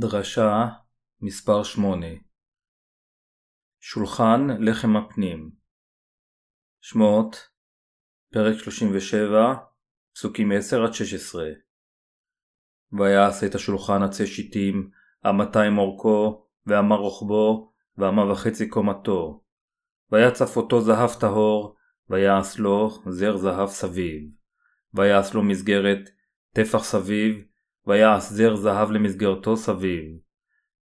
דרשה מספר 8. שולחן לחם הפנים. שמות פרק 37 פסוקים 10-16. ויעש את השולחן עצי שיטים 200 אורכו ואמה רוחבו ואמה וחצי קומתו. ויצף אותו זהב טהור ויעש לו זר זהב סביב. ויעש לו מסגרת טפח סביב ויעש זר זהב למסגרתו סביב.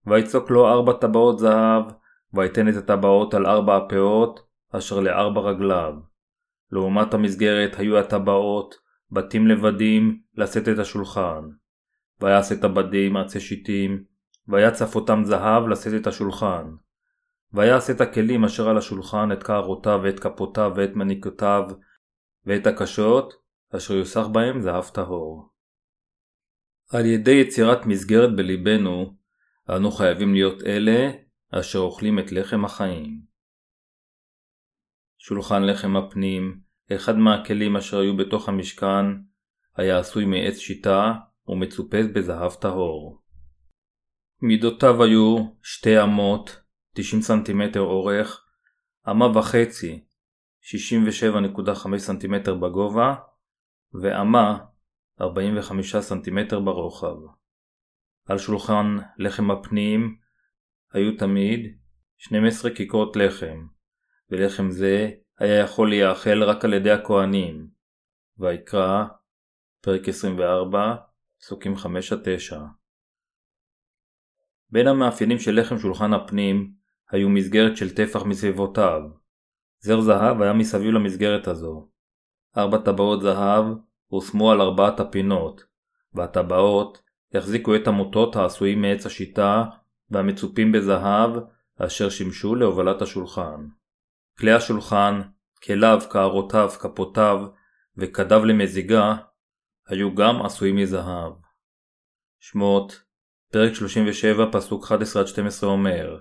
ויצוק לו 4 טבעות זהב, ויתן את הטבעות על 4 הפאות, אשר ל4 רגליו. לעומת המסגרת היו הטבעות, בתים לבדים, לשאת את השולחן. ויעש את הבדים עצי שיטים, ויצף אותם זהב לשאת את השולחן. ויעש את הכלים אשר על השולחן, את קערותיו ואת כפותיו ואת מניקותיו, ואת הקשות, אשר יוסח בהם זהב טהור. על ידי יצירת מסגרת בליבנו, אנו חייבים להיות אלה אשר אוכלים את לחם החיים. שולחן לחם הפנים, אחד מהכלים אשר היו בתוך המשכן, היה עשוי מעץ שיטה ומצופס בזהב טהור. מידותיו היו 2 אמות, 90 סנטימטר אורך, 1.5 אמה, 67.5 סנטימטר בגובה, ואמה, 45 סנטימטר ברוחב. על שולחן לחם הפנים היו תמיד 12 כיכרות לחם, ולחם זה היה יכול להיאכל רק על ידי הכהנים. ויקרא פרק 24 פסוקים 5-9. בין המאפיינים של לחם שולחן הפנים היו מסגרת של טפח מסביבותיו. זר זהב היה מסביב למסגרת הזו. 4 טבעות זהב הושמו על 4 הפינות, והטבעות יחזיקו את המוטות העשויים מעץ השיטה והמצופים בזהב אשר שימשו להובלת השולחן. כלי השולחן, כליו, קערותיו, כפותיו וכדיו למזיגה היו גם עשויים מזהב. שמות פרק 37 פסוק 11-12 אומר: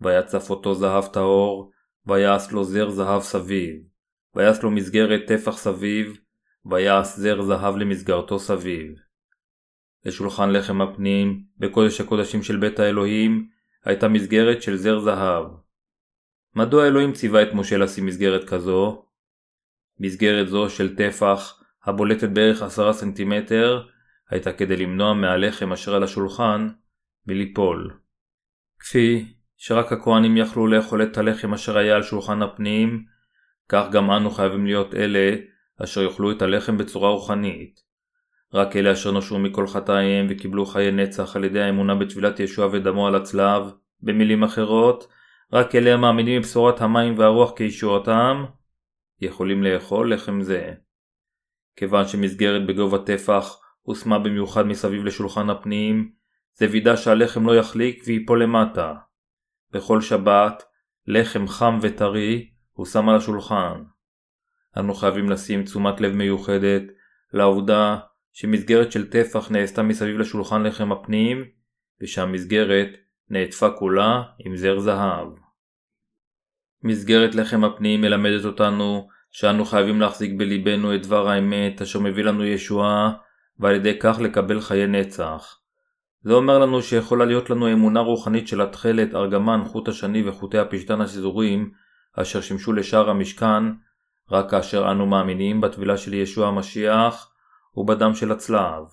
ויצף אותו זהב טהור, ויעש לו זר זהב סביב, ויעש לו מסגרת טפח סביב, ויעש זר זהב למסגרתו סביב. לשולחן לחם הפנים בקודש הקודשים של בית האלוהים הייתה מסגרת של זר זהב. מדוע אלוהים ציווה את משה לשים מסגרת כזו? מסגרת זו של טפח הבולטת בערך 10 סנטימטר הייתה כדי למנוע מהלחם אשר על השולחן מליפול. כפי שרק הכהנים יכלו לאכול את הלחם אשר היה על שולחן הפנים, כך גם אנו חייבים להיות אלה אשר יאכלו את הלחם בצורה רוחנית. רק אלה אשר נושעו מכל חטאיהם וקיבלו חיי נצח על ידי האמונה בתפילת ישוע ודמו על הצלב, במילים אחרות, רק אלה המאמינים בבשורת המים והרוח כישועתם, יכולים לאכול לחם זה. כיוון שמסגרת בגובה טפח הושמה במיוחד מסביב לשולחן הפנים, זה וידא שהלחם לא יחליק ויפול למטה. בכל שבת, לחם חם וטרי הושם על השולחן. אנו חייבים לשים תשומת לב מיוחדת לעובדה שמסגרת של טפח נעשתה מסביב לשולחן לחם הפנים, ושהמסגרת נעטפה כולה עם זר זהב. מסגרת לחם הפנים מלמדת אותנו שאנו חייבים להחזיק בליבנו את דבר האמת אשר מביא לנו ישועה, ועל ידי כך לקבל חיי נצח. זה אומר לנו שיכולה להיות לנו אמונה רוחנית של התחלת, ארגמן, חוט השני וחוטי הפשתן השזורים אשר שימשו לשער המשכן, רק כאשר אנו מאמינים בתבילה של ישוע המשיח ובדם של הצלב.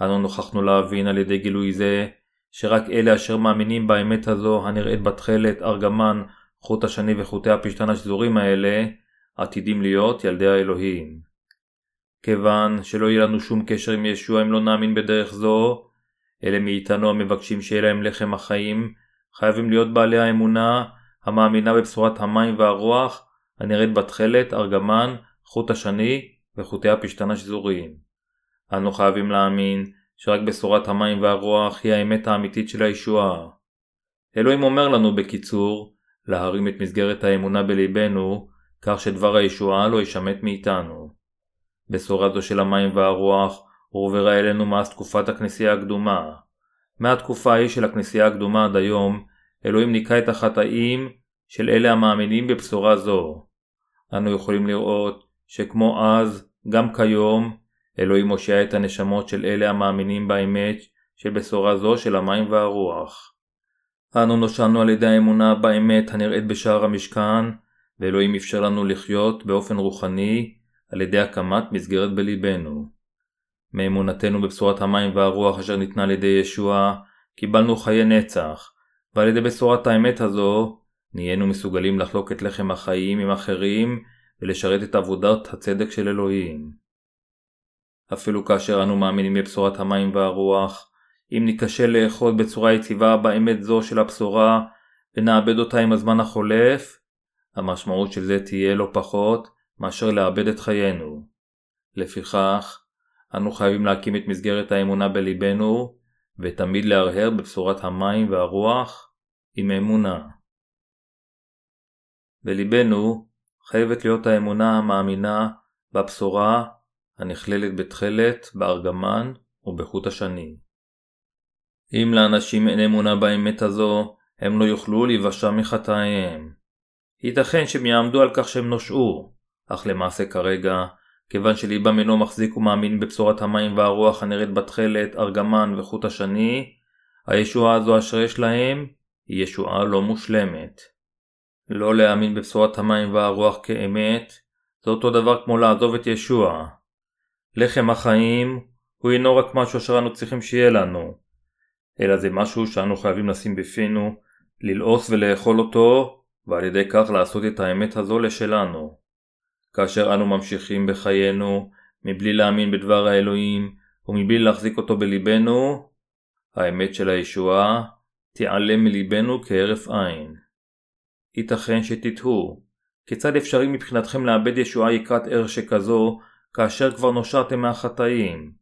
אנו נוכחנו להבין על ידי גילוי זה שרק אלה אשר מאמינים באמת הזו הנראית בתכלת, ארגמן, חוט השני וחוטי הפשתן השזורים האלה עתידים להיות ילדי האלוהים. כיוון שלא יהיה לנו שום קשר עם ישוע אם לא נאמין בדרך זו, אלה מאיתנו המבקשים שיהיה להם לחם החיים חייבים להיות בעלי האמונה המאמינה בבשורת המים והרוח הנראית בתכלת, ארגמן, חוט השני וחוטי הפשתן השזורים. אנו חייבים להאמין שרק בשורת המים והרוח היא האמת האמיתית של הישועה. אלוהים אומר לנו בקיצור להרים את מסגרת האמונה בליבנו, כך שדבר הישועה לא ישמת מאיתנו. בשורה זו של המים והרוח הועברה אלינו מאז תקופת הכנסייה הקדומה. מהתקופה ההיא של הכנסייה הקדומה עד היום, אלוהים ניקה את החטאים של אלה המאמינים בבשורה זו. אנו יכולים לראות שכמו אז, גם כיום, אלוהים מושיע את הנשמות של אלה המאמינים באמת של בשורה זו של המים והרוח. אנו נושענו על ידי האמונה באמת הנראית בשער המשכן, ואלוהים אפשר לנו לחיות באופן רוחני על ידי הקמת מסגרת בליבנו. מאמונתנו בבשורת המים והרוח אשר ניתנה על ידי ישוע, קיבלנו חיי נצח, ועל ידי בשורת האמת הזו, נהיינו מסוגלים לחלוק את לחם החיים עם אחרים ולשרת את עבודת הצדק של אלוהים. אפילו כאשר אנו מאמינים בבשורת המים והרוח, אם ניקשה לאחוז בצורה יציבה באמת זו של הבשורה ונאבד אותה עם הזמן החולף, המשמעות של זה תהיה לא פחות מאשר לאבד את חיינו. לפיכך, אנו חייבים להקים את מסגרת האמונה בליבנו ותמיד להרהר בבשורת המים והרוח עם אמונה. בליבנו חייבת להיות האמונה המאמינה בבשורה הנכללת בתכלת, בארגמן ובחוט השני. אם לאנשים אין אמונה באמת הזו, הם לא יוכלו להיוושע מחטאיהם. ייתכן שהם יעמדו על כך שהם נושעו, אך למעשה כרגע, כיוון שליבם אינו מחזיק ומאמין בבשורת המים והרוח הנראית בתכלת, ארגמן וחוט השני, הישועה הזו אשר יש להם היא ישועה לא מושלמת. לא להאמין בבשורת המים והרוח כאמת, זה אותו דבר כמו לעזוב את ישוע. לחם החיים הוא אינו רק משהו שאנו צריכים שיהיה לנו, אלא זה משהו שאנו חייבים לשים בפינו, ללעוס ולאכול אותו, ועל ידי כך לעשות את האמת הזו לשלנו. כאשר אנו ממשיכים בחיינו מבלי להאמין בדבר האלוהים ומבלי להחזיק אותו בליבנו, האמת של הישועה תיעלם מליבנו כהרף עין. ייתכן שתתהו, כיצד אפשרי מבחינתכם לאבד ישועה יקרת ערך שכזו כאשר כבר נושעתם מהחטאים?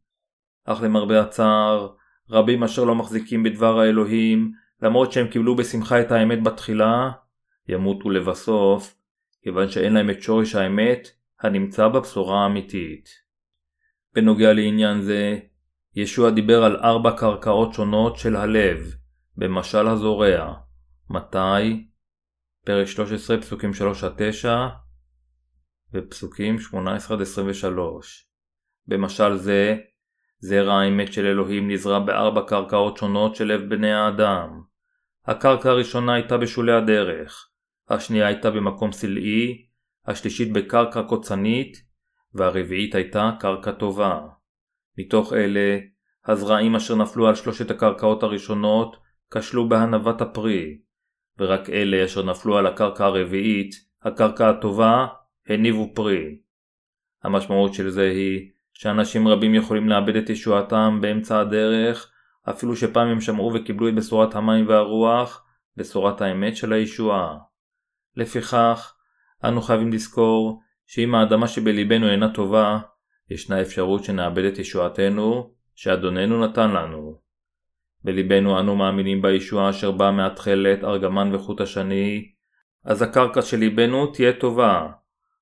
אך למרבה הצער, רבים אשר לא מחזיקים בדבר האלוהים, למרות שהם קיבלו בשמחה את האמת בתחילה, ימותו לבסוף, כיוון שאין להם את שורש האמת הנמצא בבשורה האמיתית. בנוגע לעניין זה, ישוע דיבר על 4 קרקעות שונות של הלב, במשל הזורע, מתי, פרק 13 פסוקים 3-9 ופסוקים 18-23. במשל זה, זרע האמת של אלוהים נזרע ב4 קרקעות שונות של לב בני האדם. הקרקע הראשונה הייתה בשולי הדרך, השנייה הייתה במקום סלעי, השלישית בקרקע קוצנית, והרביעית הייתה קרקע טובה. מתוך אלה, הזרעים אשר נפלו על 3 הקרקעות הראשונות כשלו בהנבת הפרי, ורק אלה אשר נפלו על הקרקע הרביעית, הקרקע הטובה, הניבו פרי. המשמעות של זה היא שאנשים רבים יכולים לאבד את ישועתם באמצע הדרך, אפילו שפעם הם שמעו וקיבלו את בשורת המים והרוח, בשורת האמת של הישועה. לפיכך, אנו חייבים לזכור שאם האדמה שבליבנו אינה טובה, ישנה אפשרות שנאבד את ישועתנו שאדוננו נתן לנו. בליבנו אנו מאמינים בישועה אשר באה מהתכלת, ארגמן וחוט השני, אז הקרקע של ליבנו תהיה טובה.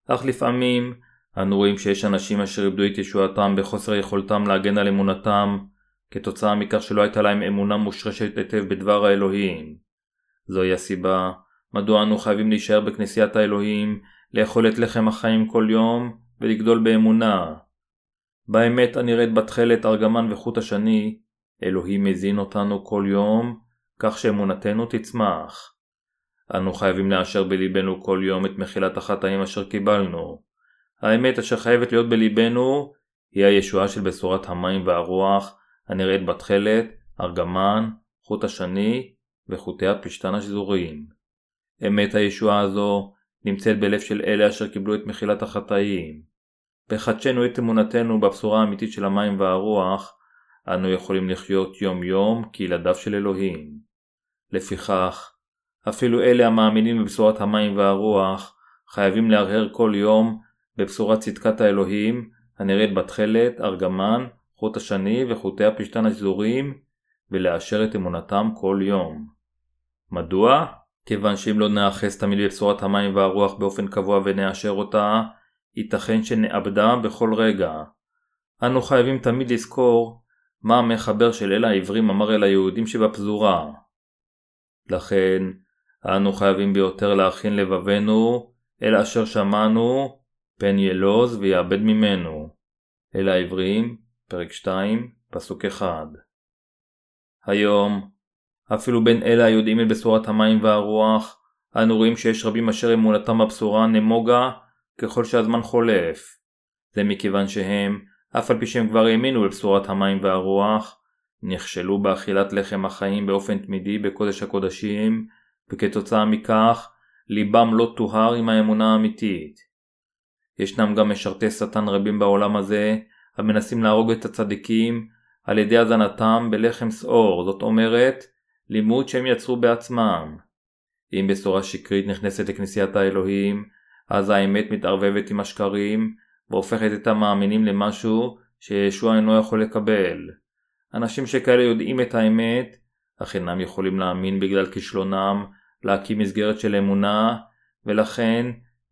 אך לפעמים, אנו רואים שיש אנשים אשר איבדו את ישועתם בחוסר יכולתם להגן על אמונתם, כתוצאה מכך שלא הייתה להם אמונה מושרשת היטב בדבר האלוהים. זוהי הסיבה מדוע אנו חייבים להישאר בכנסיית האלוהים, לאכול את לחם החיים כל יום ולגדול באמונה. באמת הנראית בתכלת, ארגמן וחוט השני, אלוהים מזין אותנו כל יום, כך שאמונתנו תצמח. אנו חייבים לאשר בליבנו כל יום את מחילת החטאים אשר קיבלנו. האמת אשר חייבת להיות בליבנו היא הישועה של בשורת המים והרוח, הנראית בתכלת, ארגמן, חוט השני וחוטי הפשתן השזוריים. אמת הישועה הזו נמצאת בלב של אלה אשר קיבלו את מחילת החטאים. בחדשנו את אמונתנו בבשורה האמיתית של המים והרוח, אנו יכולים לחיות יום יום כילדיו של אלוהים. לפיכך, אפילו אלה המאמינים בבשורת המים והרוח חייבים להרהר כל יום בבשורת צדקת האלוהים הנראית בתכלת, ארגמן, חוט השני וחוטי הפשתן השזוריים, ולאשר את אמונתם כל יום. מדוע? כיוון שאם לא נאחז תמיד בבשורת המים והרוח באופן קבוע ונאשר אותה, ייתכן שנאבדה בכל רגע. אנו חייבים תמיד לזכור מה המחבר של אל העברים אמר אל היהודים שבפזורה. לכן, אנו חייבים ביותר להכין לבבנו אל אשר שמענו, פן ילוז ויאבד ממנו. אל העברים, פרק 2, פסוק 1. היום. אפילו בין אלה היודעים את בשורת המים והרוח, אנו רואים שיש רבים אשר אמונתם בבשורה נמוגה ככל שהזמן חולף. זה מכיוון שהם, אף על פי שהם כבר האמינו בבשורת המים והרוח, נכשלו באכילת לחם החיים באופן תמידי בקודש הקודשים, וכתוצאה מכך, ליבם לא טוהר עם האמונה האמיתית. ישנם גם משרתי שטן רבים בעולם הזה, המנסים להרוג את הצדיקים על ידי הזנתם בלחם סעור, זאת אומרת, לימוד שהם יצרו בעצמם. אם בשורה שקרית נכנסת לכנסיית האלוהים, אז האמת מתערבבת עם השקרים, והופכת את המאמינים למשהו שישוע אינו יכול לקבל. אנשים שכאלה יודעים את האמת, אך אינם יכולים להאמין בגלל כישלונם, להקים מסגרת של אמונה, ולכן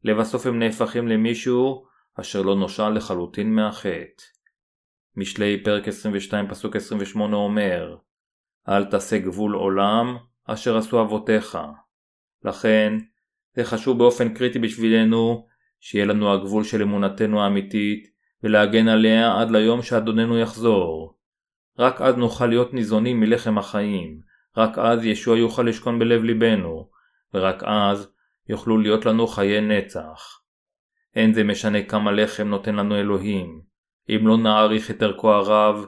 לבסוף הם נהפכים למישהו אשר לא נושע לחלוטין מהחטא. משלי פרק 22 פסוק 28 אומר, אל תעשה גבול עולם אשר עשו אבותיך. לכן זה חשוב באופן קריטי בשבילנו שיהיה לנו הגבול של אמונתנו האמיתית ולהגן עליה עד ליום שאדוננו יחזור. רק אז נוכל להיות ניזונים מלחם החיים, רק אז ישוע יוכל לשכון בלב ליבנו, ורק אז יוכלו להיות לנו חיי נצח. אין זה משנה כמה לחם נותן לנו אלוהים. אם לא נעריך את ערכו הרב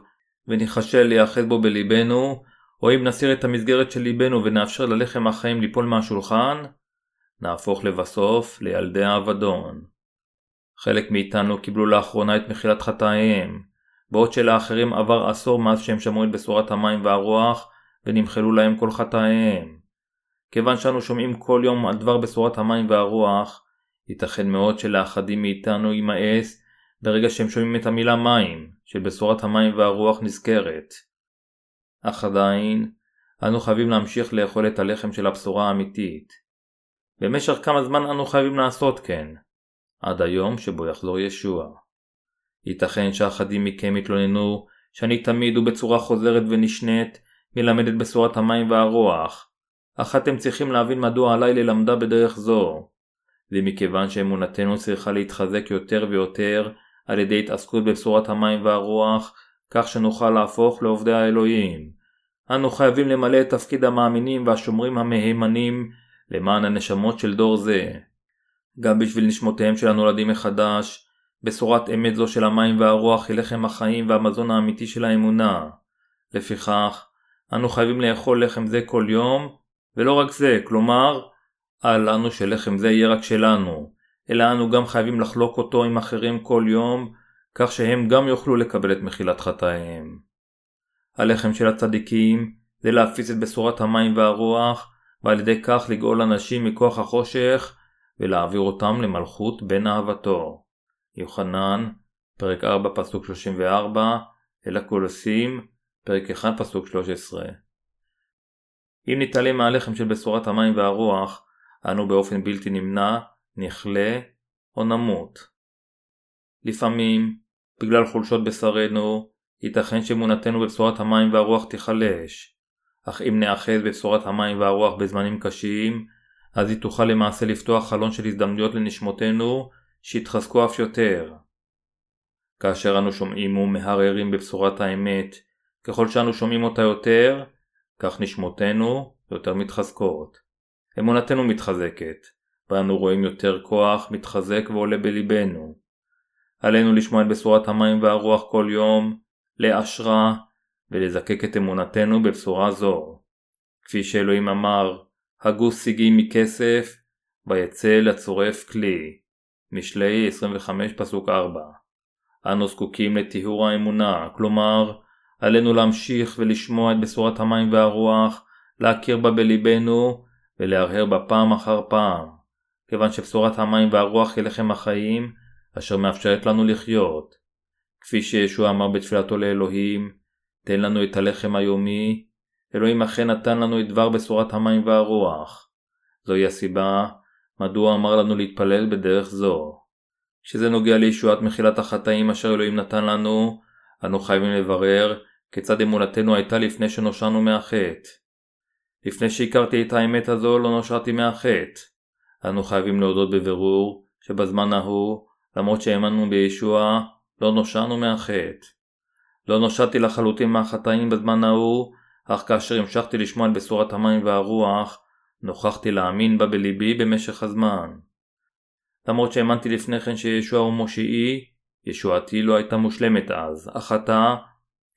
וניחשל לייחד בו בליבנו, או אם נסיר את המסגרת של ליבנו ונאפשר ללחם החיים ליפול מהשולחן, נהפוך לבסוף לילדי האבדון. חלק מאיתנו קיבלו לאחרונה את מחילת חטאיהם, בעוד שלאחרים עבר עשור מאז שהם שמעו את בשורת המים והרוח ונמחלו להם כל חטאיהם. כיוון שאנו שומעים כל יום על דבר בשורת המים והרוח, ייתכן מאוד שלאחדים מאיתנו יימאס ברגע שהם שומעים את המילה מים, שבשורת המים והרוח נזכרת. אך עדיין, אנו חייבים להמשיך לאכול את הלחם של הבשורה האמיתית. במשך כמה זמן אנו חייבים לעשות כן, עד היום שבו יחזור ישוע. ייתכן שאחדים מכם יתלוננו שאני תמיד ובצורה חוזרת ונשנית מלמד את בשורת המים והרוח, אך אתם צריכים להבין מדוע עליי ללמדה בדרך זו. זה מכיוון שאמונתנו צריכה להתחזק יותר ויותר על ידי התעסקות בבשורת המים והרוח, כך שנוכל להפוך לעובדי האלוהים. אנו חייבים למלא את תפקיד המאמינים והשומרים המהימנים למען הנשמות של דור זה. גם בשביל נשמותיהם של הנולדים מחדש, בשורת אמת זו של המים והרוח היא לחם החיים והמזון האמיתי של האמונה. לפיכך, אנו חייבים לאכול לחם זה כל יום, ולא רק זה, כלומר, אל לנו שלחם זה יהיה רק שלנו, אלא אנו גם חייבים לחלוק אותו עם אחרים כל יום, כך שהם גם יוכלו לקבל את מחילת חטאיהם. הלחם של הצדיקים זה להפיץ את בשורת המים והרוח, ועל ידי כך לגאול אנשים מכוח החושך, ולהעביר אותם למלכות בן אהבתו. יוחנן, פרק 4 פסוק 34, אל הקולוסים, פרק 1 פסוק 13. אם נתעלם מהלחם של בשורת המים והרוח, אנו באופן בלתי נמנע, נחלה או נמות. לפעמים, בגלל חולשות בשרנו, ייתכן שאמונתנו בבשורת המים והרוח תיחלש. אך אם נאחז בבשורת המים והרוח בזמנים קשים, אז היא תוכל למעשה לפתוח חלון של הזדמנויות לנשמותינו שיתחזקו אף יותר. כאשר אנו שומעים ומהרהרים בבשורת האמת, ככל שאנו שומעים אותה יותר, כך נשמותינו יותר מתחזקות. אמונתנו מתחזקת, ואנו רואים יותר כוח מתחזק ועולה בליבנו. עלינו לשמוע את בשורת המים והרוח כל יום, לאשרה ולזקק את אמונתנו בבשורה זו. כפי שאלוהים אמר, הגוס שיגי מכסף, ויצא לצורף כלי. משלי 25 פסוק 4. אנו זקוקים לטיהור האמונה, כלומר, עלינו להמשיך ולשמוע את בשורת המים והרוח, להכיר בה בליבנו ולהרהר בה פעם אחר פעם, כיוון שבשורת המים והרוח היא לחם החיים אשר מאפשרת לנו לחיות. כפי שישוע אמר בתפילתו לאלוהים, תן לנו את הלחם היומי, אלוהים אכן נתן לנו את דבר בשורת המים והרוח. זוהי הסיבה מדוע אמר לנו להתפלל בדרך זו. כשזה נוגע לישועת מחילת החטאים אשר אלוהים נתן לנו, אנו חייבים לברר כיצד אמונתנו הייתה לפני שנושענו מהחטא. לפני שהכרתי את האמת הזו לא נושעתי מהחטא. אנו חייבים להודות בבירור שבזמן ההוא, למרות שהאמנו בישוע, לא נושענו מהחטא. לא נושעתי לחלוטין מהחטאים בזמן ההוא, אך כאשר המשכתי לשמוע על בשורת המים והרוח, נוכחתי להאמין בה בליבי במשך הזמן. למרות שהאמנתי לפני כן שישוע הוא מושיעי, ישועתי לא הייתה מושלמת אז, אך עתה,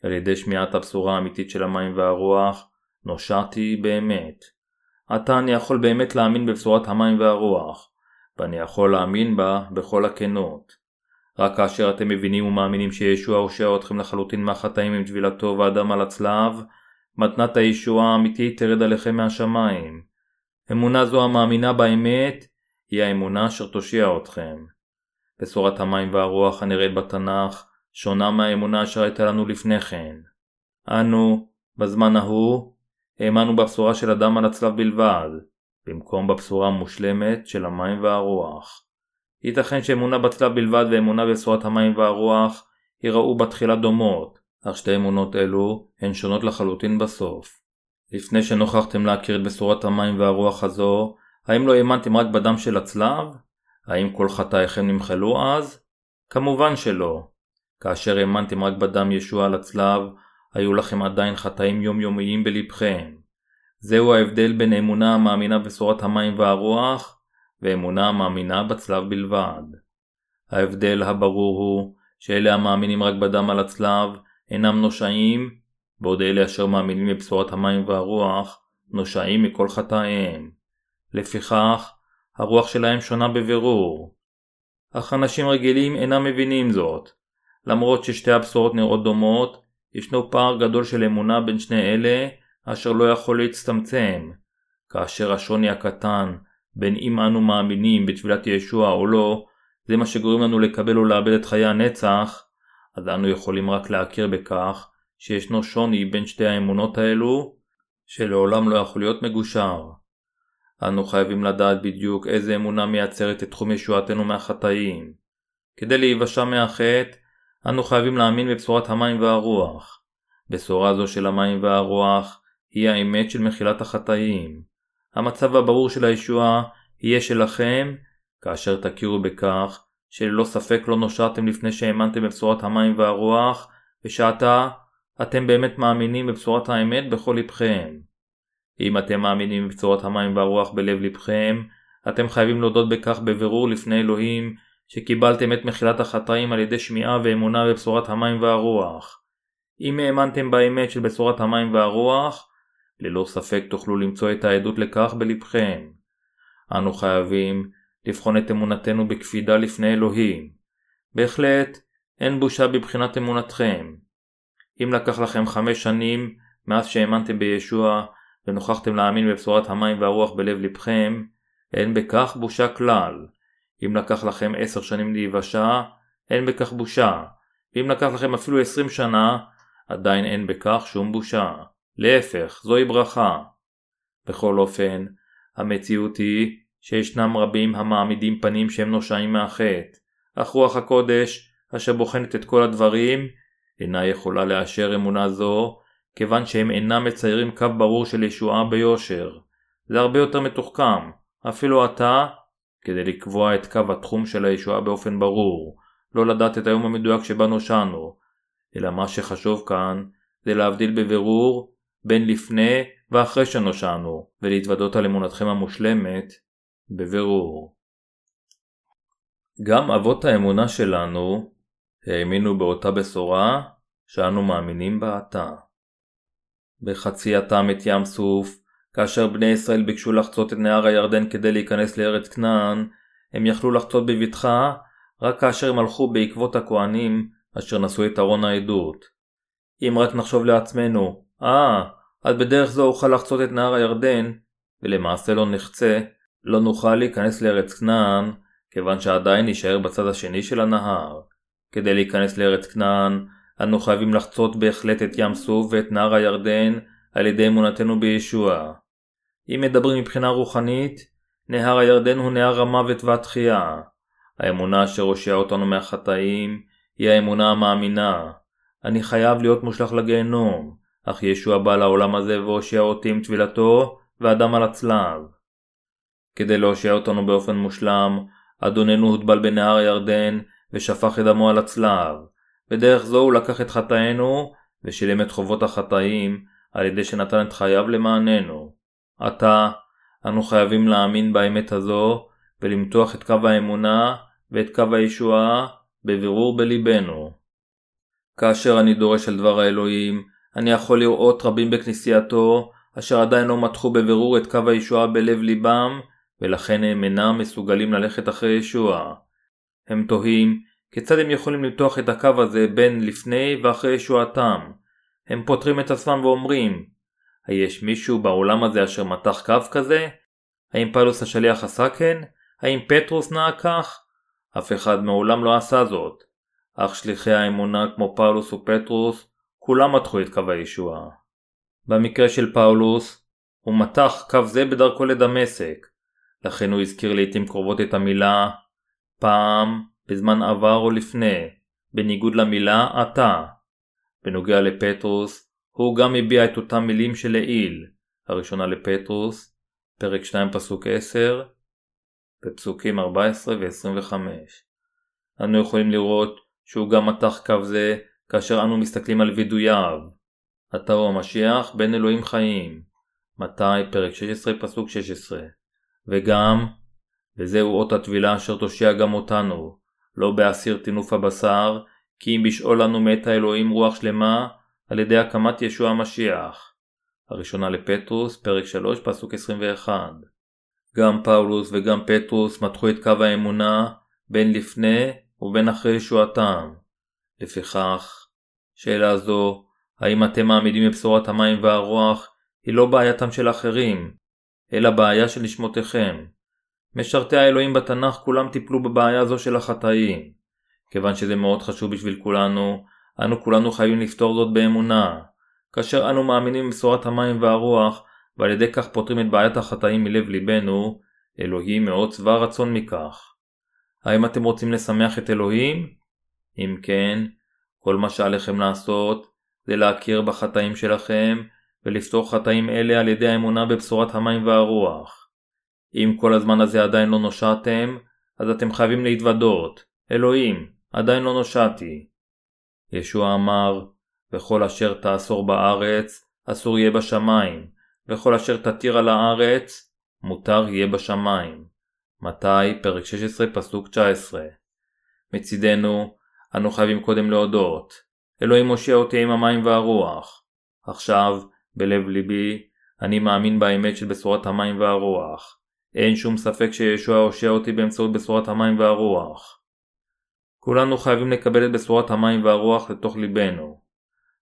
על ידי שמיעת הבשורה האמיתית של המים והרוח, נושעתי באמת. עתה אני יכול באמת להאמין בבשורת המים והרוח, ואני יכול להאמין בה בכל הכנות. רק כאשר אתם מבינים ומאמינים שישוע הושע אתכם לחלוטין מהחטאים עם טבילתו והדם על הצלב, מתנת הישוע האמיתית תרד עליכם מהשמיים. אמונה זו המאמינה באמת היא האמונה אשר תושיע אתכם. בשורת המים והרוח הנראית בתנ"ך שונה מהאמונה אשר הייתה לנו לפני כן. אנו, בזמן ההוא, האמנו בבשורה של הדם על הצלב בלבד, במקום בבשורה המושלמת של המים והרוח. ייתכן שאמונה בצלב בלבד ואמונה בבשורת המים והרוח ייראו בתחילה דומות, אך שתי אמונות אלו הן שונות לחלוטין בסוף. לפני שנוכחתם להכיר את בשורת המים והרוח הזו, האם לא האמנתם רק בדם של הצלב? האם כל חטאיכם נמחלו אז? כמובן שלא. כאשר האמנתם רק בדם ישוע על הצלב, היו לכם עדיין חטאים יומיומיים בלבכם. זהו ההבדל בין אמונה המאמינה בשורת המים והרוח ואמונה המאמינה בצלב בלבד. ההבדל הברור הוא שאלה המאמינים רק בדם על הצלב אינם נושעים, בעוד אלה אשר מאמינים בבשורת המים והרוח נושעים מכל חטאיהם. לפיכך, הרוח שלהם שונה בבירור. אך אנשים רגילים אינם מבינים זאת. למרות ששתי הבשורות נראות דומות, ישנו פער גדול של אמונה בין שני אלה אשר לא יכול להצטמצם. כאשר השוני הקטן בין אם אנו מאמינים בתפילת ישוע או לא, זה מה שגורם לנו לקבל או לאבד את חיי הנצח, אז אנו יכולים רק להכיר בכך שישנו שוני בין שתי האמונות האלו שלעולם לא יכול להיות מגושר. אנו חייבים לדעת בדיוק איזה אמונה מייצרת את תחום ישועתנו מהחטאים. כדי להיוושע מהחטא, אנו חייבים להאמין בבשורת המים והרוח. בשורה זו של המים והרוח היא האמת של מחילת החטאים. המצב הברור של הישועה יהיה שלכם, כאשר תכירו בכך שללא ספק לא נושעתם לפני שהאמנתם בבשורת המים והרוח, ושעתה אתם באמת מאמינים בבשורת האמת בכל לבכם. אם אתם מאמינים בבשורת המים והרוח בלב לבכם, אתם חייבים להודות בכך בבירור לפני אלוהים שקיבלתם את מחילת החטאים על ידי שמיעה ואמונה בבשורת המים והרוח. אם האמנתם באמת של בשורת המים והרוח, ללא ספק תוכלו למצוא את העדות לכך בלבכם. אנו חייבים לבחון את אמונתנו בקפידה לפני אלוהים. בהחלט, אין בושה בבחינת אמונתכם. אם לקח לכם 5 שנים מאז שהאמנתם בישוע ונוכחתם להאמין בבשורת המים והרוח בלב לבכם, אין בכך בושה כלל. אם לקח לכם 10 שנים להיוושע, אין בכך בושה. ואם לקח לכם אפילו 20 שנה, עדיין אין בכך שום בושה. להפך, זוהי ברכה. בכל אופן, המציאות היא שישנם רבים המעמידים פנים שהם נושעים מהחטא. אך רוח הקודש, אשר בוחנת את כל הדברים, אינה יכולה לאשר אמונה זו, כיוון שהם אינם מציירים קו ברור של ישועה ביושר. זה הרבה יותר מתוחכם, אפילו עתה, כדי לקבוע את קו התחום של הישועה באופן ברור, לא לדעת את היום המדויק שבה נושענו, אלא מה שחשוב כאן זה להבדיל בבירור בין לפני ואחרי שנושענו, ולהתוודות על אמונתכם המושלמת בבירור. גם אבות האמונה שלנו האמינו באותה בשורה שאנו מאמינים בה עתה. בחצי עתם את ים סוף, כאשר בני ישראל ביקשו לחצות את נהר הירדן כדי להיכנס לארץ כנען, הם יכלו לחצות בבטחה רק כאשר הם הלכו בעקבות הכהנים אשר נשאו את ארון העדות. אם רק נחשוב לעצמנו, אז בדרך זו אוכל לחצות את נהר הירדן, ולמעשה לא נחצה, לא נוכל להיכנס לארץ כנען, כיוון שעדיין נשאר בצד השני של הנהר. כדי להיכנס לארץ כנען, אנו חייבים לחצות בהחלט את ים סוף ואת נהר הירדן על ידי אמונתנו בישוע. אם מדברים מבחינה רוחנית, נהר הירדן הוא נהר המוות והתחייה. האמונה אשר הושיעה אותנו מהחטאים היא האמונה המאמינה. אני חייב להיות מושלך לגיהנום, אך ישוע בא לעולם הזה והושיע אותי עם טבילתו והדם על הצלב. כדי להושיע אותנו באופן מושלם, אדוננו הוטבל בנהר הירדן ושפך את דמו על הצלב. בדרך זו הוא לקח את חטאינו ושילם את חובות החטאים, על ידי שנתן את חייו למעננו. עתה אנו חייבים להאמין באמת הזו ולמתוח את קו האמונה ואת קו הישועה בבירור בליבנו. כאשר אני דורש על דבר האלוהים, אני יכול לראות רבים בכנסייתו אשר עדיין לא מתחו בבירור את קו הישועה בלב ליבם, ולכן הם אינם מסוגלים ללכת אחרי ישוע. הם תוהים כיצד הם יכולים למתוח את הקו הזה בין לפני ואחרי ישועתם. הם פותרים את עצמם ואומרים, היש מישהו בעולם הזה אשר מתח קו כזה? האם פאולוס השליח עשה כן? האם פטרוס נהג כך? אף אחד מעולם לא עשה זאת. אך שליחי האמונה כמו פאולוס ופטרוס, כולם מתחו את קו הישועה. במקרה של פאולוס, הוא מתח קו זה בדרכו לדמשק. לכן הוא הזכיר לעתים קרובות את המילה פעם, בזמן עבר או לפני, בניגוד למילה עתה. בנוגע לפטרוס, הוא גם הביע את אותם מילים שלעיל, הראשונה לפטרוס, פרק 2 פסוק 10, בפסוקים 14 ו-25. אנו יכולים לראות שהוא גם מתח קו זה כאשר אנו מסתכלים על וידויו. אתה הוא המשיח בן אלוהים חיים, מתי פרק 16 פסוק 16. וגם, וזהו אות התבילה אשר תושיע גם אותנו, לא באסיר תינוף הבשר, כי אם בשאול לנו מאת האלוהים רוח שלמה, על ידי הקמת ישוע המשיח. הראשונה לפטרוס, פרק 3, פסוק 21. גם פאולוס וגם פטרוס מתחו את קו האמונה בין לפני ובין אחרי ישועתם. לפיכך, שאלה זו, האם אתם מעמידים בבשורת המים והרוח, היא לא בעייתם של אחרים, אלא בעיה של נשמותיכם. משרתי האלוהים בתנ"ך כולם טיפלו בבעיה זו של החטאים. כיוון שזה מאוד חשוב בשביל כולנו, אנו כולנו חייבים לפתור זאת באמונה. כאשר אנו מאמינים בשורת המים והרוח, ועל ידי כך פותרים את בעיית החטאים מלב ליבנו, אלוהים מאוד שבע רצון מכך. האם אתם רוצים לשמח את אלוהים? אם כן, כל מה שעליכם לעשות זה להכיר בחטאים שלכם ולפתור חטאים אלה על ידי האמונה בבשורת המים והרוח. אם כל הזמן הזה עדיין לא נושעתם, אז אתם חייבים להתוודות. אלוהים, עדיין לא נושעתי. ישוע אמר, וכל אשר תאסור בארץ, אסור יהיה בשמיים, וכל אשר תתיר על הארץ, מותר יהיה בשמיים. מתי פרק 16 פסוק 19. מצידנו, אנו חייבים קודם להודות. אלוהים מושיע אותי עם המים והרוח. עכשיו, בלב ליבי, אני מאמין באמת של בשורת המים והרוח. אין שום ספק שישוע הושיע אותי באמצעות בשורת המים והרוח. כולנו חייבים לקבל את בשורת המים והרוח לתוך ליבנו.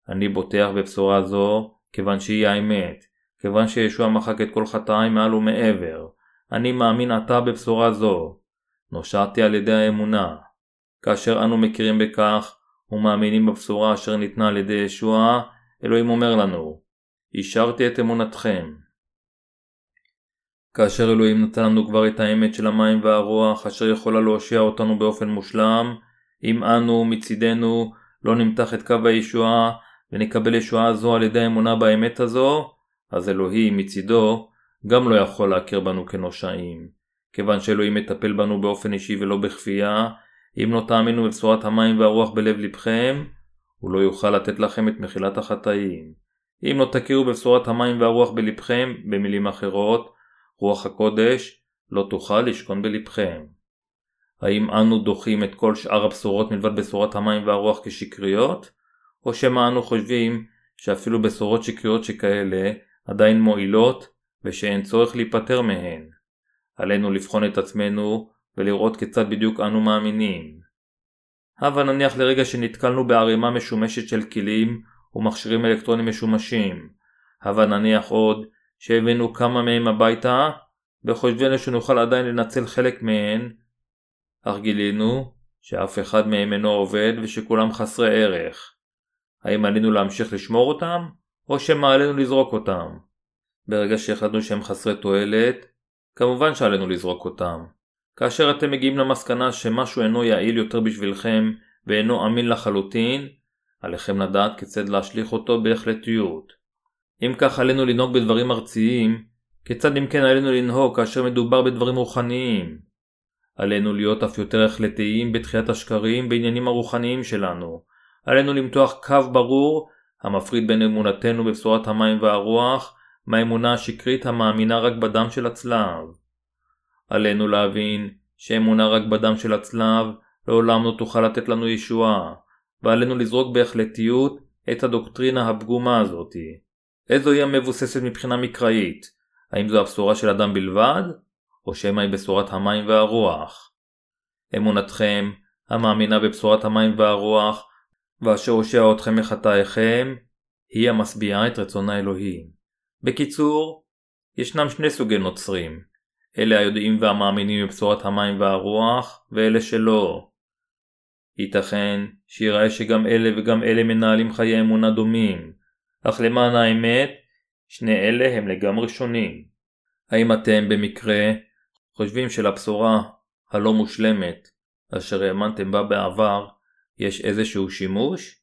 אני בוטח בבשורה זו כיוון שהיא האמת, כיוון שישוע מחק את כל חטאי מעל ומעבר. אני מאמין עתה בבשורה זו. נושעתי על ידי האמונה. כאשר אנו מכירים בכך ומאמינים בבשורה אשר ניתנה על ידי ישוע, אלוהים אומר לנו, אישרתי את אמונתכם. כאשר אלוהים נתן לנו כבר את האמת של המים והרוח אשר יכולה להושיע אותנו באופן מושלם, אם אנו מצידנו לא נמתח את קו הישועה ונקבל ישועה זו על ידי אמונה באמת הזו, אז אלוהים מצידו גם לא יכול להכיר בנו כנושאים. כיוון שאלוהים מטפל בנו באופן אישי ולא בכפייה, אם לא תאמינו בבשורת המים והרוח בלב לבכם, הוא לא יוכל לתת לכם את מחילת החטאים. אם לא תכירו בבשורת המים והרוח בלבכם, במילים אחרות, רוח הקודש לא תוכל לשכון בלבכם. האם אנו דוחים את כל שאר הבשורות מלבד בשורת המים והרוח כשקריות? או שמה אנו חושבים שאפילו בשורות שקריות שכאלה עדיין מועילות ושאין צורך להיפטר מהן? עלינו לבחון את עצמנו ולראות כיצד בדיוק אנו מאמינים. אבל נניח לרגע שנתקלנו בערימה משומשת של כלים ומכשירים אלקטרונים משומשים. אבל נניח עוד שהבאנו כמה מהם הביתה, וחושבנו שנוכל עדיין לנצל חלק מהן, אך גילינו שאף אחד מהם אינו עובד ושכולם חסרי ערך. האם עלינו להמשיך לשמור אותם, או שמה עלינו לזרוק אותם? ברגע שהחלטנו שהם חסרי תועלת, כמובן שעלינו לזרוק אותם. כאשר אתם מגיעים למסקנה שמשהו אינו יעיל יותר בשבילכם ואינו אמין לחלוטין, עליכם לדעת כיצד להשליך אותו בהחלטיות. אם כך עלינו לנהוג בדברים ארציים, כיצד אם כן עלינו לנהוג כאשר מדובר בדברים רוחניים? עלינו להיות אף יותר החלטיים בתחיית השקרים בעניינים הרוחניים שלנו. עלינו למתוח קו ברור המפריד בין אמונתנו בבשורת המים והרוח מהאמונה השקרית המאמינה רק בדם של הצלב. עלינו להבין שאמונה רק בדם של הצלב לעולם לא תוכל לתת לנו ישועה, ועלינו לזרוק בהחלטיות את הדוקטרינה הפגומה הזאת. איזו היא המבוססת מבחינה מקראית? האם זו הבשורה של אדם בלבד, או שמא היא בשורת המים והרוח? אמונתכם, המאמינה בבשורת המים והרוח, ואשר הושיע אתכם מחטאיכם, היא המשביעה את רצון האלוהי. בקיצור, ישנם שני סוגי נוצרים, אלה היודעים והמאמינים בבשורת המים והרוח, ואלה שלא. ייתכן שיראה שגם אלה וגם אלה מנהלים חיי אמונה דומים, אך למען האמת, שני אלה הם לגמרי שונים. האם אתם במקרה חושבים שלבשורה הלא מושלמת אשר האמנתם בה בעבר יש איזשהו שימוש?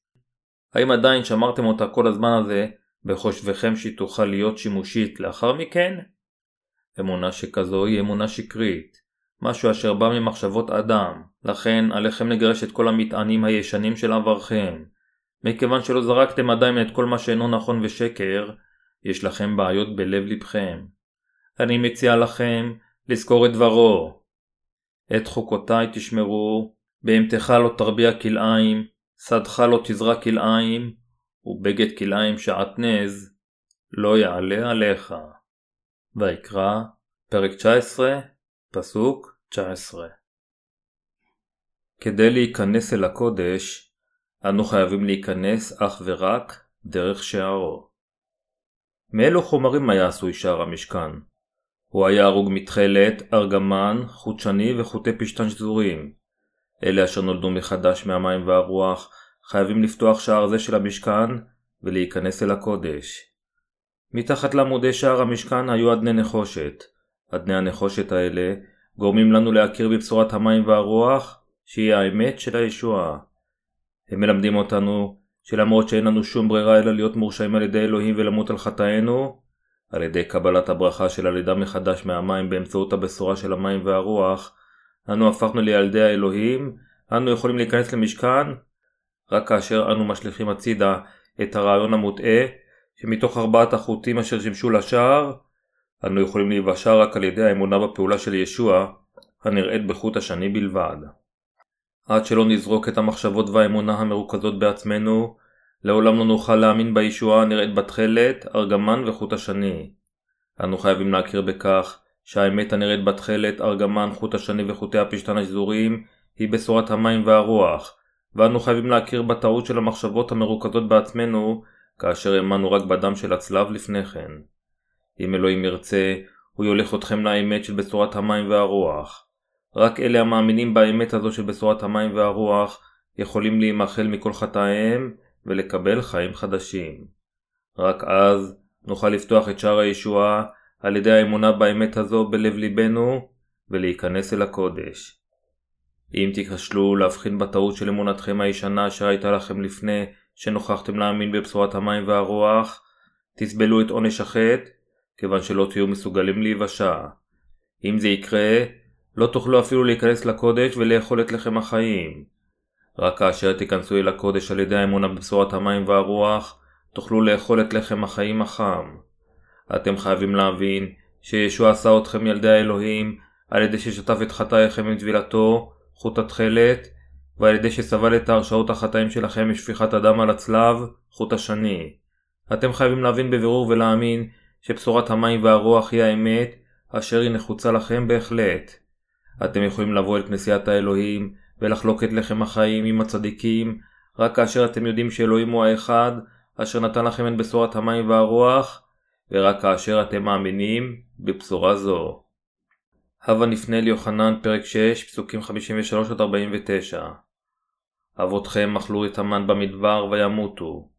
האם עדיין שמרתם אותה כל הזמן הזה בחושבכם שהיא תוכל להיות שימושית לאחר מכן? אמונה שכזו היא אמונה שקרית, משהו אשר בא ממחשבות אדם, לכן עליכם לגרש את כל המטענים הישנים של עברכם. מכיוון שלא זרקתם עדיין את כל מה שאינו נכון ושקר, יש לכם בעיות בלב לבכם. אני מציע לכם לזכור את דברו. את חוקותיי תשמרו, בהמתך לא תרביע כלאיים, שדך לא תזרע כלאיים, ובגד כלאיים שעטנז לא יעלה עליך. ויקרא, פרק 19, פסוק 19. כדי להיכנס אל הקודש, אנו חייבים להיכנס אך ורק דרך שערו. מאלו חומרים היה עשוי שער המשכן? הוא היה הרוג מתחלת, ארגמן, חוט שני וחוטי פשטן שזורים. אלה אשר נולדו מחדש מהמים והרוח, חייבים לפתוח שער זה של המשכן ולהיכנס אל הקודש. מתחת לעמודי שער המשכן היו אדני נחושת. אדני הנחושת האלה גורמים לנו להכיר בבשורת המים והרוח, שהיא האמת של הישועה. הם מלמדים אותנו שלמרות שאין לנו שום ברירה אלא להיות מורשעים על ידי אלוהים ולמות על חטאינו, על ידי קבלת הברכה של הלידה מחדש מהמים באמצעות הבשורה של המים והרוח, אנו הפכנו לילדי האלוהים, אנו יכולים להיכנס למשכן, רק כאשר אנו משליכים הצידה את הרעיון המוטעה, שמתוך 4 החוטים אשר שימשו לשער, אנו יכולים להיוושע רק על ידי האמונה בפעולה של ישוע, הנראית בחוט השני בלבד. עד שלא נזרוק את המחשבות והאמונה המרוכזות בעצמנו, לעולם לא נוכל להאמין בישועה הנראית בתכלת, ארגמן וחוט השני. אנו חייבים להכיר בכך שהאמת הנראית בתכלת, ארגמן, חוט השני וחוטי הפשטן השזורים היא בשורת המים והרוח, ואנו חייבים להכיר בטעות של המחשבות המרוכזות בעצמנו כאשר האמנו רק בדם של הצלב לפני כן. אם אלוהים ירצה, הוא יולך אתכם לאמת של בשורת המים והרוח. רק אלה המאמינים באמת הזו של בשורת המים והרוח יכולים להימחל מכל חטאיהם ולקבל חיים חדשים. רק אז נוכל לפתוח את שער הישועה על ידי האמונה באמת הזו בלב ליבנו ולהיכנס אל הקודש. אם תיכשלו להבחין בטעות של אמונתכם הישנה שהייתה לכם לפני שנוכחתם להאמין בבשורת המים והרוח, תסבלו את עונש החטא כיוון שלא תהיו מסוגלים להיוושע. אם זה יקרה, לא תוכלו אפילו להיכנס לקודש ולאכול את לחם החיים. רק כאשר תיכנסו אל הקודש על ידי האמונה בבשורת המים והרוח, תוכלו לאכול את לחם החיים החם. אתם חייבים להבין שישוע עשה אתכם ילדי האלוהים על ידי ששטף את חטאיכם עם טבילתו, חוט התכלת, ועל ידי שסבל את הרשעות החטאים שלכם משפיכת הדם על הצלב, חוט השני. אתם חייבים להבין בבירור ולהאמין שבשורת המים והרוח היא האמת אשר היא נחוצה לכם בהחלט. אתם יכולים לבוא אל כנסיית האלוהים ולחלוק את לחם החיים עם הצדיקים רק כאשר אתם יודעים שאלוהים הוא האחד אשר נתן לכם את בשורת המים והרוח, ורק כאשר אתם מאמינים בבשורה זו. הבה נפנה ליוחנן פרק 6 פסוקים 53-49. אבותיכם אכלו את המן במדבר וימותו.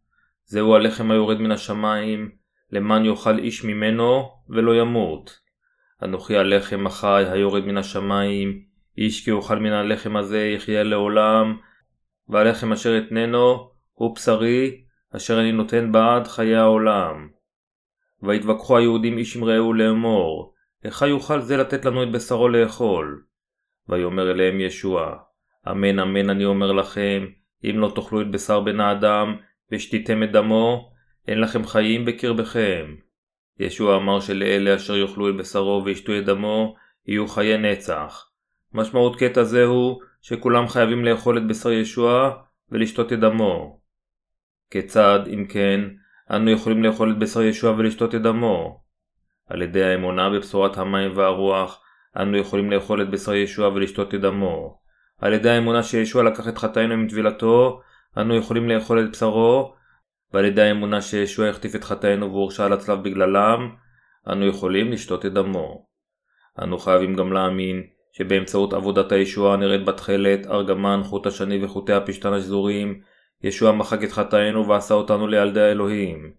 זהו הלחם היורד מן השמיים, למען יאכל איש ממנו ולא ימות. אנוכי הלחם החי היורד מן השמיים, איש כי אוכל מן הלחם הזה יחיה לעולם, והלחם אשר אתננו הוא בשרי, אשר אני נותן בעד חיי העולם. והתווכחו היהודים איש עם רעהו לאמור, איך יוכל זה לתת לנו את בשרו לאכול? ויאמר אליהם ישוע, אמן אמן אני אומר לכם, אם לא תאכלו את בשר בן האדם ושתיתם את דמו, אין לכם חיים בקרבכם. ישוע אמר שלאלה אשר יאכלו את בשרו וישתו את דמו, יהיו חיי נצח. משמעות קטע זהו שכולם חייבים לאכול את בשר ישוע ולשתות את דמו. כיצד, אם כן, אנו יכולים לאכול את בשר ישוע ולשתות את דמו? על ידי האמונה בבשורת המים והרוח, אנו יכולים לאכול את בשר ישוע ולשתות את דמו. על ידי האמונה שישוע לקח את חטאינו עם טבילתו, אנו יכולים לאכול את בשרו, ועל ידי האמונה שישוע החטיף את חטאינו והורשע על הצלב בגללם, אנו יכולים לשתות את דמו. אנו חייבים גם להאמין שבאמצעות עבודת הישוע נראית בתחלת, ארגמן, חוט השני וחוטי הפשתן השזורים, ישוע מחק את חטאינו ועשה אותנו לילדי האלוהים.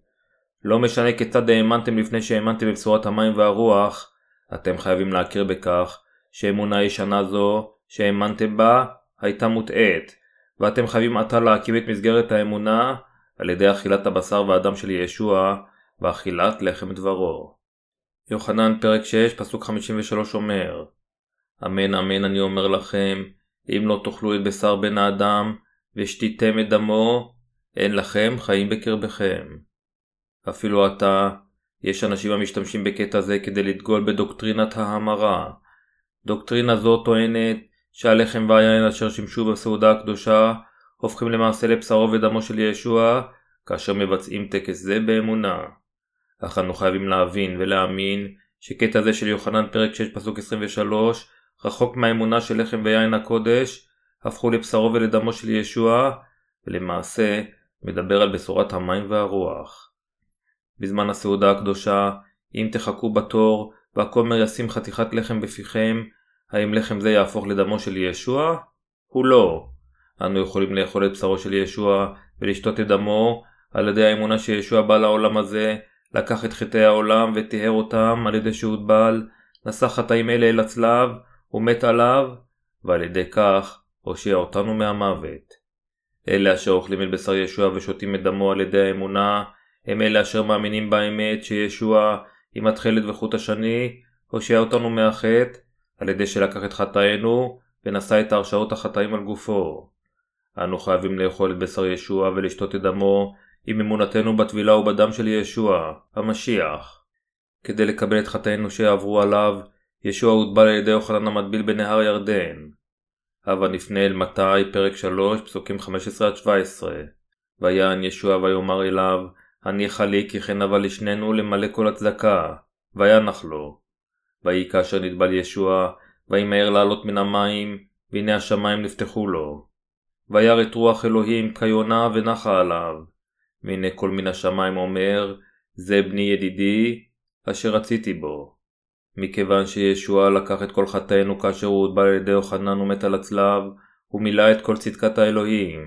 לא משנה כיצד האמנתם לפני שהאמנתם בבשורת המים והרוח, אתם חייבים להכיר בכך שאמונה ישנה זו שהאמנתם בה הייתה מוטעית, ואתם חייבים עתה להקים את מסגרת האמונה על ידי אכילת הבשר והדם של ישוע ואכילת לחם דברו. יוחנן פרק 6 פסוק 53 אומר, אמן אמן אני אומר לכם, אם לא תאכלו את בשר בן האדם ושתיתם את דמו, אין לכם חיים בקרבכם. אפילו עתה יש אנשים המשתמשים בקטע זה כדי לדגול בדוקטרינת ההמרה. דוקטרינה זו טוענת שהלחם והיין אשר שימשו בסעודה הקדושה הופכים למעשה לבשרו ודמו של ישוע כאשר מבצעים טקס זה באמונה. אך אנו חייבים להבין ולהאמין שקטע זה של יוחנן פרק 6 פסוק 23 רחוק מהאמונה של לחם ויין הקודש הפכו לבשרו ולדמו של ישוע, ולמעשה מדבר על בשורת המים והרוח. בזמן הסעודה הקדושה, אם תחכו בתור והכומר ישים חתיכת לחם בפיכם, האם לחם זה יהפוך לדמו של ישוע? הוא לא. אנו יכולים לאכול את בשרו של ישוע ולשתות את דמו על ידי האמונה שישוע בא לעולם הזה, לקח את חטאי העולם וטהר אותם על ידי שהוטבל, נשא חטאים אלה אל הצלב ומת עליו, ועל ידי כך הושיע אותנו מהמוות. אלה אשר אוכלים את בשר ישוע ושותים את דמו על ידי האמונה, הם אלה אשר מאמינים באמת שישוע עם התחלת וחוט השני הושיע אותנו מהחטא, על ידי שלקח את חטאינו ונשא את הרשעות החטאים על גופו. אנו חייבים לאכול את בשר ישוע ולשתות את דמו עם אמונתנו בטבילה ובדם של ישוע, המשיח. כדי לקבל את חטאינו שעברו עליו, ישוע הוטבל על ידי יוחנן המטביל בנהר ירדן. הבה נפנה אל מתי פרק 3 פסוקים 15-17. ויען ישוע ויאמר אליו, הניחה לי כי כן אבל לשנינו למלא כל הצדקה, וינח לו. ויהי כאשר נטבל ישוע, וימהר לעלות מן המים, והנה השמיים נפתחו לו. וירא את רוח אלוהים כיונה ונחה עליו. והנה כל מן השמיים אומר, זה בני ידידי, אשר רציתי בו. מכיוון שישוע לקח את כל חטאינו כאשר הוא הוטבל על ידי יוחנן ומת על הצלב, הוא מילא את כל צדקת האלוהים.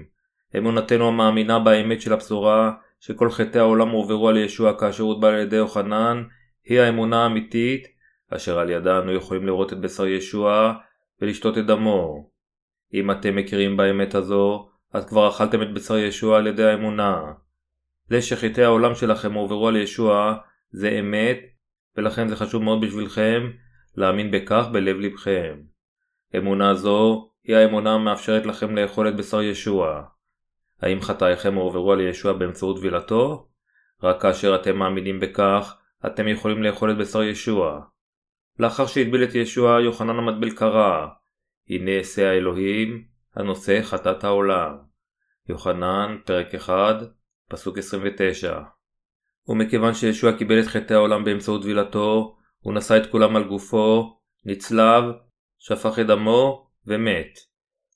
אמונתנו המאמינה באמת של הבשורה, שכל חטאי העולם הועברו על ישוע כאשר הוטבל על ידי יוחנן, היא האמונה האמיתית, אשר על ידה אנו יכולים לראות את בשר ישוע ולשתות את דמו. אם אתם מכירים באמת הזו, אז כבר אכלתם את בשר ישוע על ידי האמונה. זה שחטאי העולם שלכם הועברו על ישוע, זה אמת, ולכן זה חשוב מאוד בשבילכם להאמין בכך בלב לבכם. אמונה זו היא האמונה המאפשרת לכם לאכול את בשר ישוע. האם חטאיכם הועברו על ישוע באמצעות טבילתו? רק כאשר אתם מאמינים בכך, אתם יכולים לאכול את בשר ישוע. לאחר שהטביל את ישוע, יוחנן המטביל קרא, הנה עשה האלוהים, הנושא חטאת העולם. יוחנן, פרק 1, פסוק 29. ומכיוון שישוע קיבל את חטאי העולם באמצעות טבילתו, הוא נשא את כולם על גופו, נצלב, שפך את דמו ומת.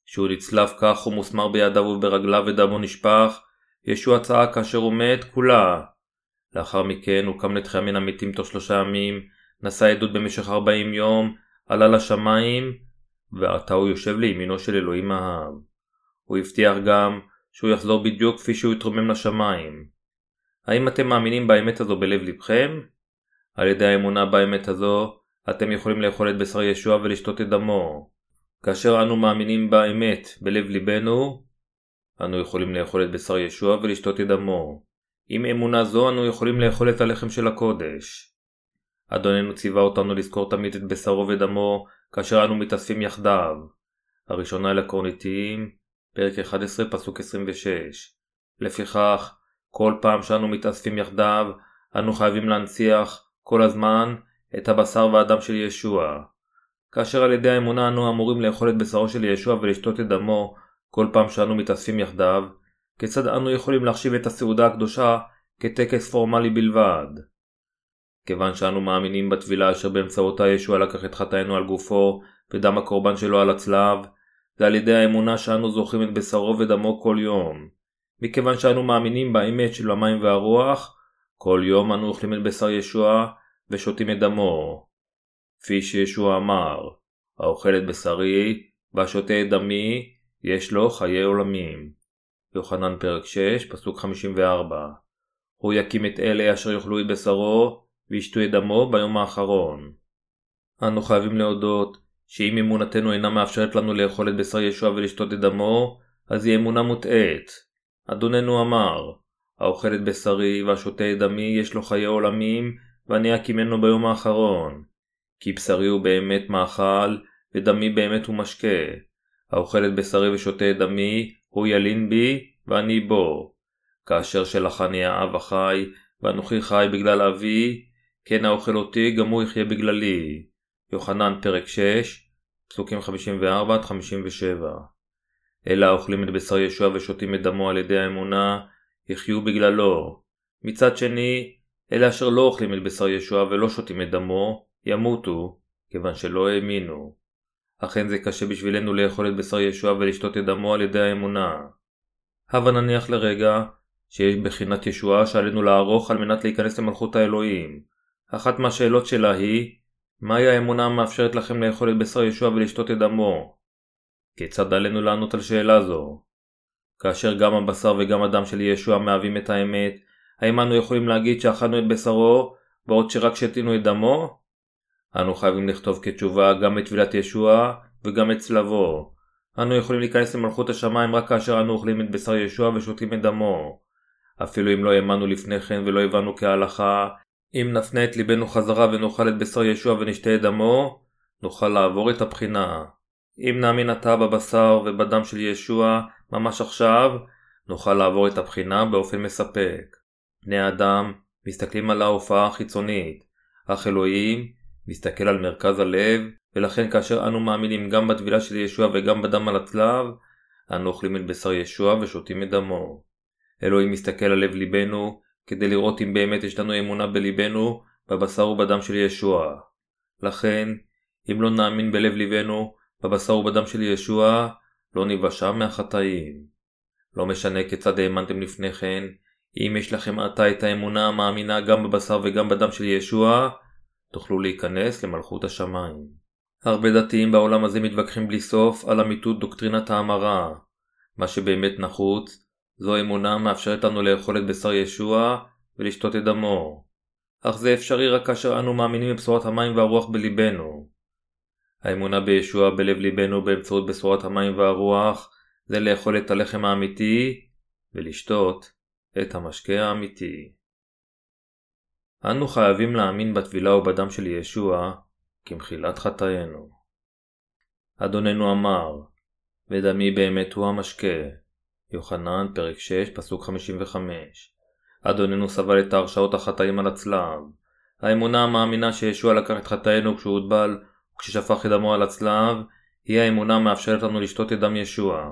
כשהוא נצלב כך הוא מוסמר בידיו וברגליו ודמו נשפך, ישוע צעק כאשר הוא מת כולה. לאחר מכן הוא קם לתחייה מן המתים תוך 3 ימים, נשא עדות במשך 40 יום, עלה לשמיים, ועתה הוא יושב לימינו של אלוהים האב. הוא הבטיח גם שהוא יחזור בדיוק כפי שהוא יתרומם לשמיים. האם אתם מאמינים באמת הזו בלב לבכם? על ידי האמונה באמת הזו, אתם יכולים לאכול את בשר ישוע ולשתות את דמו. כאשר אנו מאמינים באמת בלב ליבנו, אנו יכולים לאכול את בשר ישוע ולשתות את דמו. עם אמונה זו אנו יכולים לאכול את הלחם של הקודש. אדוננו ציווה אותנו לזכור תמיד את בשרו ודמו כאשר אנו מתאספים יחדיו. הראשונה לקורינתיים, פרק 11 פסוק 26. לפיכך, כל פעם שאנו מתאספים יחדיו, אנו חייבים להנציח כל הזמן את הבשר והדם של ישוע. כאשר על ידי האמונה אנו אמורים לאכול את בשרו של ישוע ולשתות את דמו כל פעם שאנו מתאספים יחדיו, כיצד אנו יכולים להחשיב את הסעודה הקדושה כטקס פורמלי בלבד? כיוון שאנו מאמינים בתבילה אשר באמצעותה ישוע לקח את חטאינו על גופו ודם הקורבן שלו על הצלב, זה על ידי האמונה שאנו זוכים את בשרו ודמו כל יום. מכיוון שאנו מאמינים באמת של המים והרוח, כל יום אנו אוכלים את בשר ישוע ושותים את דמו. כפי שישוע אמר, האוכל את בשרי והשותה את דמי, יש לו חיי עולמים. יוחנן פרק 6 פסוק 54. הוא יקים את אלה אשר יאכלו את בשרו וישתו את דמו ביום האחרון. אנו חייבים להודות שאם אמונתנו אינה מאפשרת לנו לאכול את בשר ישוע ולשתות את דמו, אז היא אמונה מוטעית. אדוננו אמר, האוכל את בשרי והשותה את דמי יש לו חיי עולמים ואני אקימנו ביום האחרון. כי בשרי הוא באמת מאכל ודמי באמת הוא משקה. האוכל את בשרי ושותה את דמי, הוא ילין בי ואני בו. כאשר שלחני האב החי ואנוכי חי בגלל אבי, כן האוכל אותי גם הוא יחיה בגללי. יוחנן פרק 6, פסוקים 54-57. אלא האוכלים את בשר ישוע ושותים את דמו על ידי האמונה, יחיו בגללו. מצד שני, אלא אשר לא אוכלים את בשר ישוע ולא שותים את דמו, ימותו, כיוון שלא האמינו. אכן זה קשה בשבילנו לאכול את בשר ישוע ולשתות את דמו על ידי האמונה. הבה נניח לרגע שיש בחינת ישועה שעלינו לערוך על מנת להיכנס למלכות האלוהים. אחת מהשאלות שלה היא, מהי האמונה המאפשרת לכם לאכול את בשר ישוע ולשתות את דמו? כיצד עלינו לענות על שאלה זו? כאשר גם הבשר וגם הדם של ישוע מהווים את האמת, האם אנו יכולים להגיד שאכלנו את בשרו בעוד שרק שתינו את דמו? אנו חייבים לכתוב כתשובה גם את תבילת ישוע וגם את צלבו. אנו יכולים להיכנס למלכות השמיים רק כאשר אנו אוכלים את בשר ישוע ושותים את דמו. אפילו אם לא האמנו לפני כן ולא הבנו כהלכה, אם נפנה את ליבנו חזרה ונאכל את בשר ישוע ונשתה את דמו, נוכל לעבור את הבחינה. אם נאמין עתה בבשר ובדם של ישוע ממש עכשיו, נוכל לעבור את הבחינה באופן מספק. בני האדם מסתכלים על ההופעה החיצונית, אך אלוהים מסתכל על מרכז הלב, ולכן כאשר אנו מאמינים גם בתבילה של ישוע וגם בדם על הצלב, אנו אוכלים את בשר ישוע ושותים את דמו. אלוהים מסתכל על לב ליבנו, כדי לראות אם באמת יש לנו אמונה בליבנו, בבשר ובדם של ישוע. לכן, אם לא נאמין בלב ליבנו, בבשר ובדם של ישוע, לא ניוושע מהחטאים. לא משנה כיצד האמנתם לפני כן, אם יש לכם עתה את האמונה המאמינה גם בבשר וגם בדם של ישוע, תוכלו להיכנס למלכות השמיים. הרבה דתיים בעולם הזה מתווכחים בלי סוף על אמיתות דוקטרינת ההמרה. מה שבאמת נחוץ, זו אמונה מאפשרת לנו לאכול את בשר ישוע ולשתות את דמו. אך זה אפשרי רק כאשר אנו מאמינים בבשורת המים והרוח בליבנו. האמונה בישוע בלב ליבנו באמצעות בשורת המים והרוח, זה לאכול את הלחם האמיתי ולשתות את המשקה האמיתי. אנו חייבים להאמין בתבילה ובדם של ישוע כמחילת חטאינו. אדוננו אמר, ודמי באמת הוא המשקה. יוחנן פרק 6 פסוק 55. אדוננו סבל את הרשעות החטאים על הצלב. האמונה המאמינה שישוע לקח את חטאינו כשהוא הוטבל וכששפך את דמו על הצלב, היא האמונה מאפשרת לנו לשתות את דם ישוע.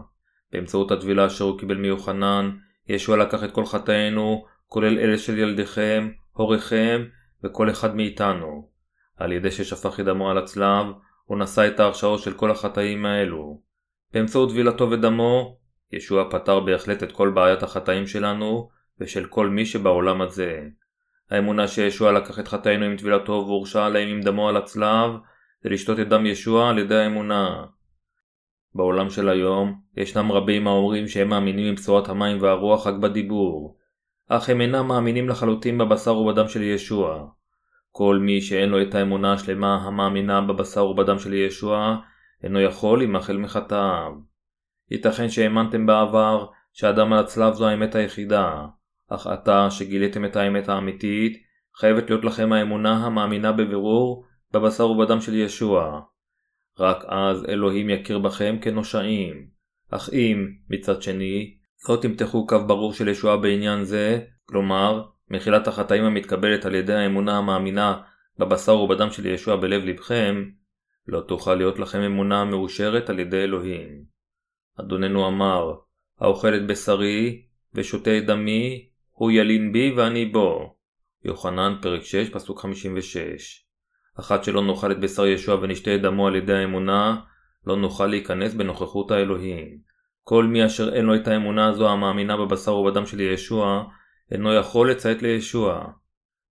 באמצעות התבילה אשר הוא קיבל מיוחנן, ישוע לקח את כל חטאינו, כולל אלה של ילדיכם, הוריכם וכל אחד מאיתנו. על ידי ששפך את דמו על הצלב, הוא נשא את ההרשעות של כל החטאים האלו. באמצעות טבילתו ודמו, ישוע פתר בהחלט את כל בעיית החטאים שלנו ושל כל מי שבעולם הזה. האמונה שישוע לקח את חטאינו עם טבילתו והורשע עליהם עם דמו על הצלב, זה לשתות את דם ישוע על ידי האמונה. בעולם של היום, ישנם רבים האומרים שהם מאמינים עם בשורת המים והרוח רק בדיבור. אך הם אינם מאמינים לחלוטין בבשר ובדם של ישוע. כל מי שאין לו את האמונה השלמה המאמינה בבשר ובדם של ישוע, אינו יכול להימחל מחטאיו. ייתכן שהאמנתם בעבר שהדם על הצלב זו האמת היחידה, אך עתה שגיליתם את האמת האמיתית, חייבת להיות לכם האמונה המאמינה בבירור בבשר ובדם של ישוע. רק אז אלוהים יכיר בכם כנושאים. אך אם, מצד שני, לא תמתחו קו ברור של ישוע בעניין זה, כלומר, מחילת החטאים המתקבלת על ידי האמונה המאמינה בבשר ובדם של ישוע בלב לבכם, לא תוכל להיות לכם אמונה מאושרת על ידי אלוהים. אדוננו אמר, האוכל את בשרי ושותה את דמי, הוא ילין בי ואני בו. יוחנן פרק 6 פסוק 56. אחת שלא נאכל את בשר ישוע ונשתה את דמו על ידי האמונה, לא נוכל להיכנס בנוכחות האלוהים. כל מי אשר אין לו את האמונה הזו המאמינה בבשר ובדם של ישוע, אינו יכול לציית לישוע.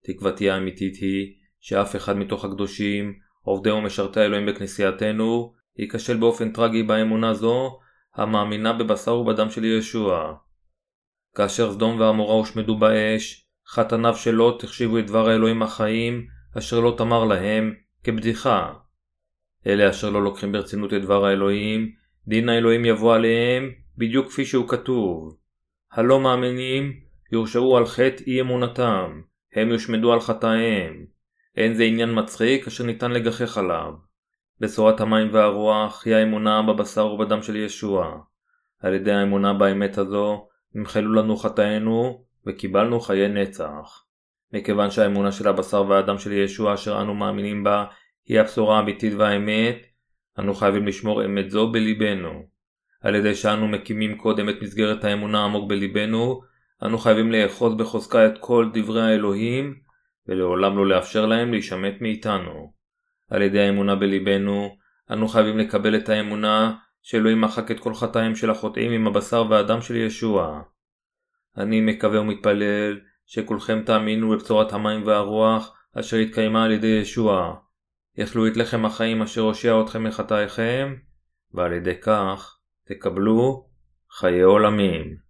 תקוותי האמיתית היא שאף אחד מתוך הקדושים, עובדי ומשרתי האלוהים בכנסייתנו, ייכשל באופן טרגי באמונה זו, המאמינה בבשר ובדם של ישוע. כאשר סדום ועמורה הושמדו באש, חתניו שלא תחשיבו את דבר האלוהים החיים, אשר לא תמר להם, כבדיחה. אלה אשר לא לוקחים ברצינות את דבר האלוהים, דין האלוהים יבוא עליהם, בדיוק כפי שהוא כתוב. הלא מאמינים יורשעו על חטא אי אמונתם, הם יושמדו על חטאיהם. אין זה עניין מצחיק אשר ניתן לגחך עליו. בשורת המים והרוח היא האמונה בבשר ובדם של ישוע. על ידי האמונה באמת הזו, נמחלו לנו חטאינו וקיבלנו חיי נצח. מכיוון שהאמונה של הבשר והאדם של ישוע אשר אנו מאמינים בה היא הבשורה האמיתית והאמת, אנו חייבים לשמור אמת זו בליבנו. על ידי שאנו מקימים קודם את מסגרת האמונה עמוק בליבנו, אנו חייבים לאחוז בחוזקה את כל דברי האלוהים ולעולם לא לאפשר להם להישמט מאיתנו. על ידי האמונה בליבנו, אנו חייבים לקבל את האמונה שאלוהים מחק את כל חטאים של החוטאים עם הבשר והאדם של ישוע. אני מקווה ומתפלל שכולכם תאמינו בבשורת המים והרוח אשר התקיימה על ידי ישוע. יאכלו את לחם החיים אשר הושיע אתכם מחטאיכם, ועל ידי כך תקבלו חיי עולמים.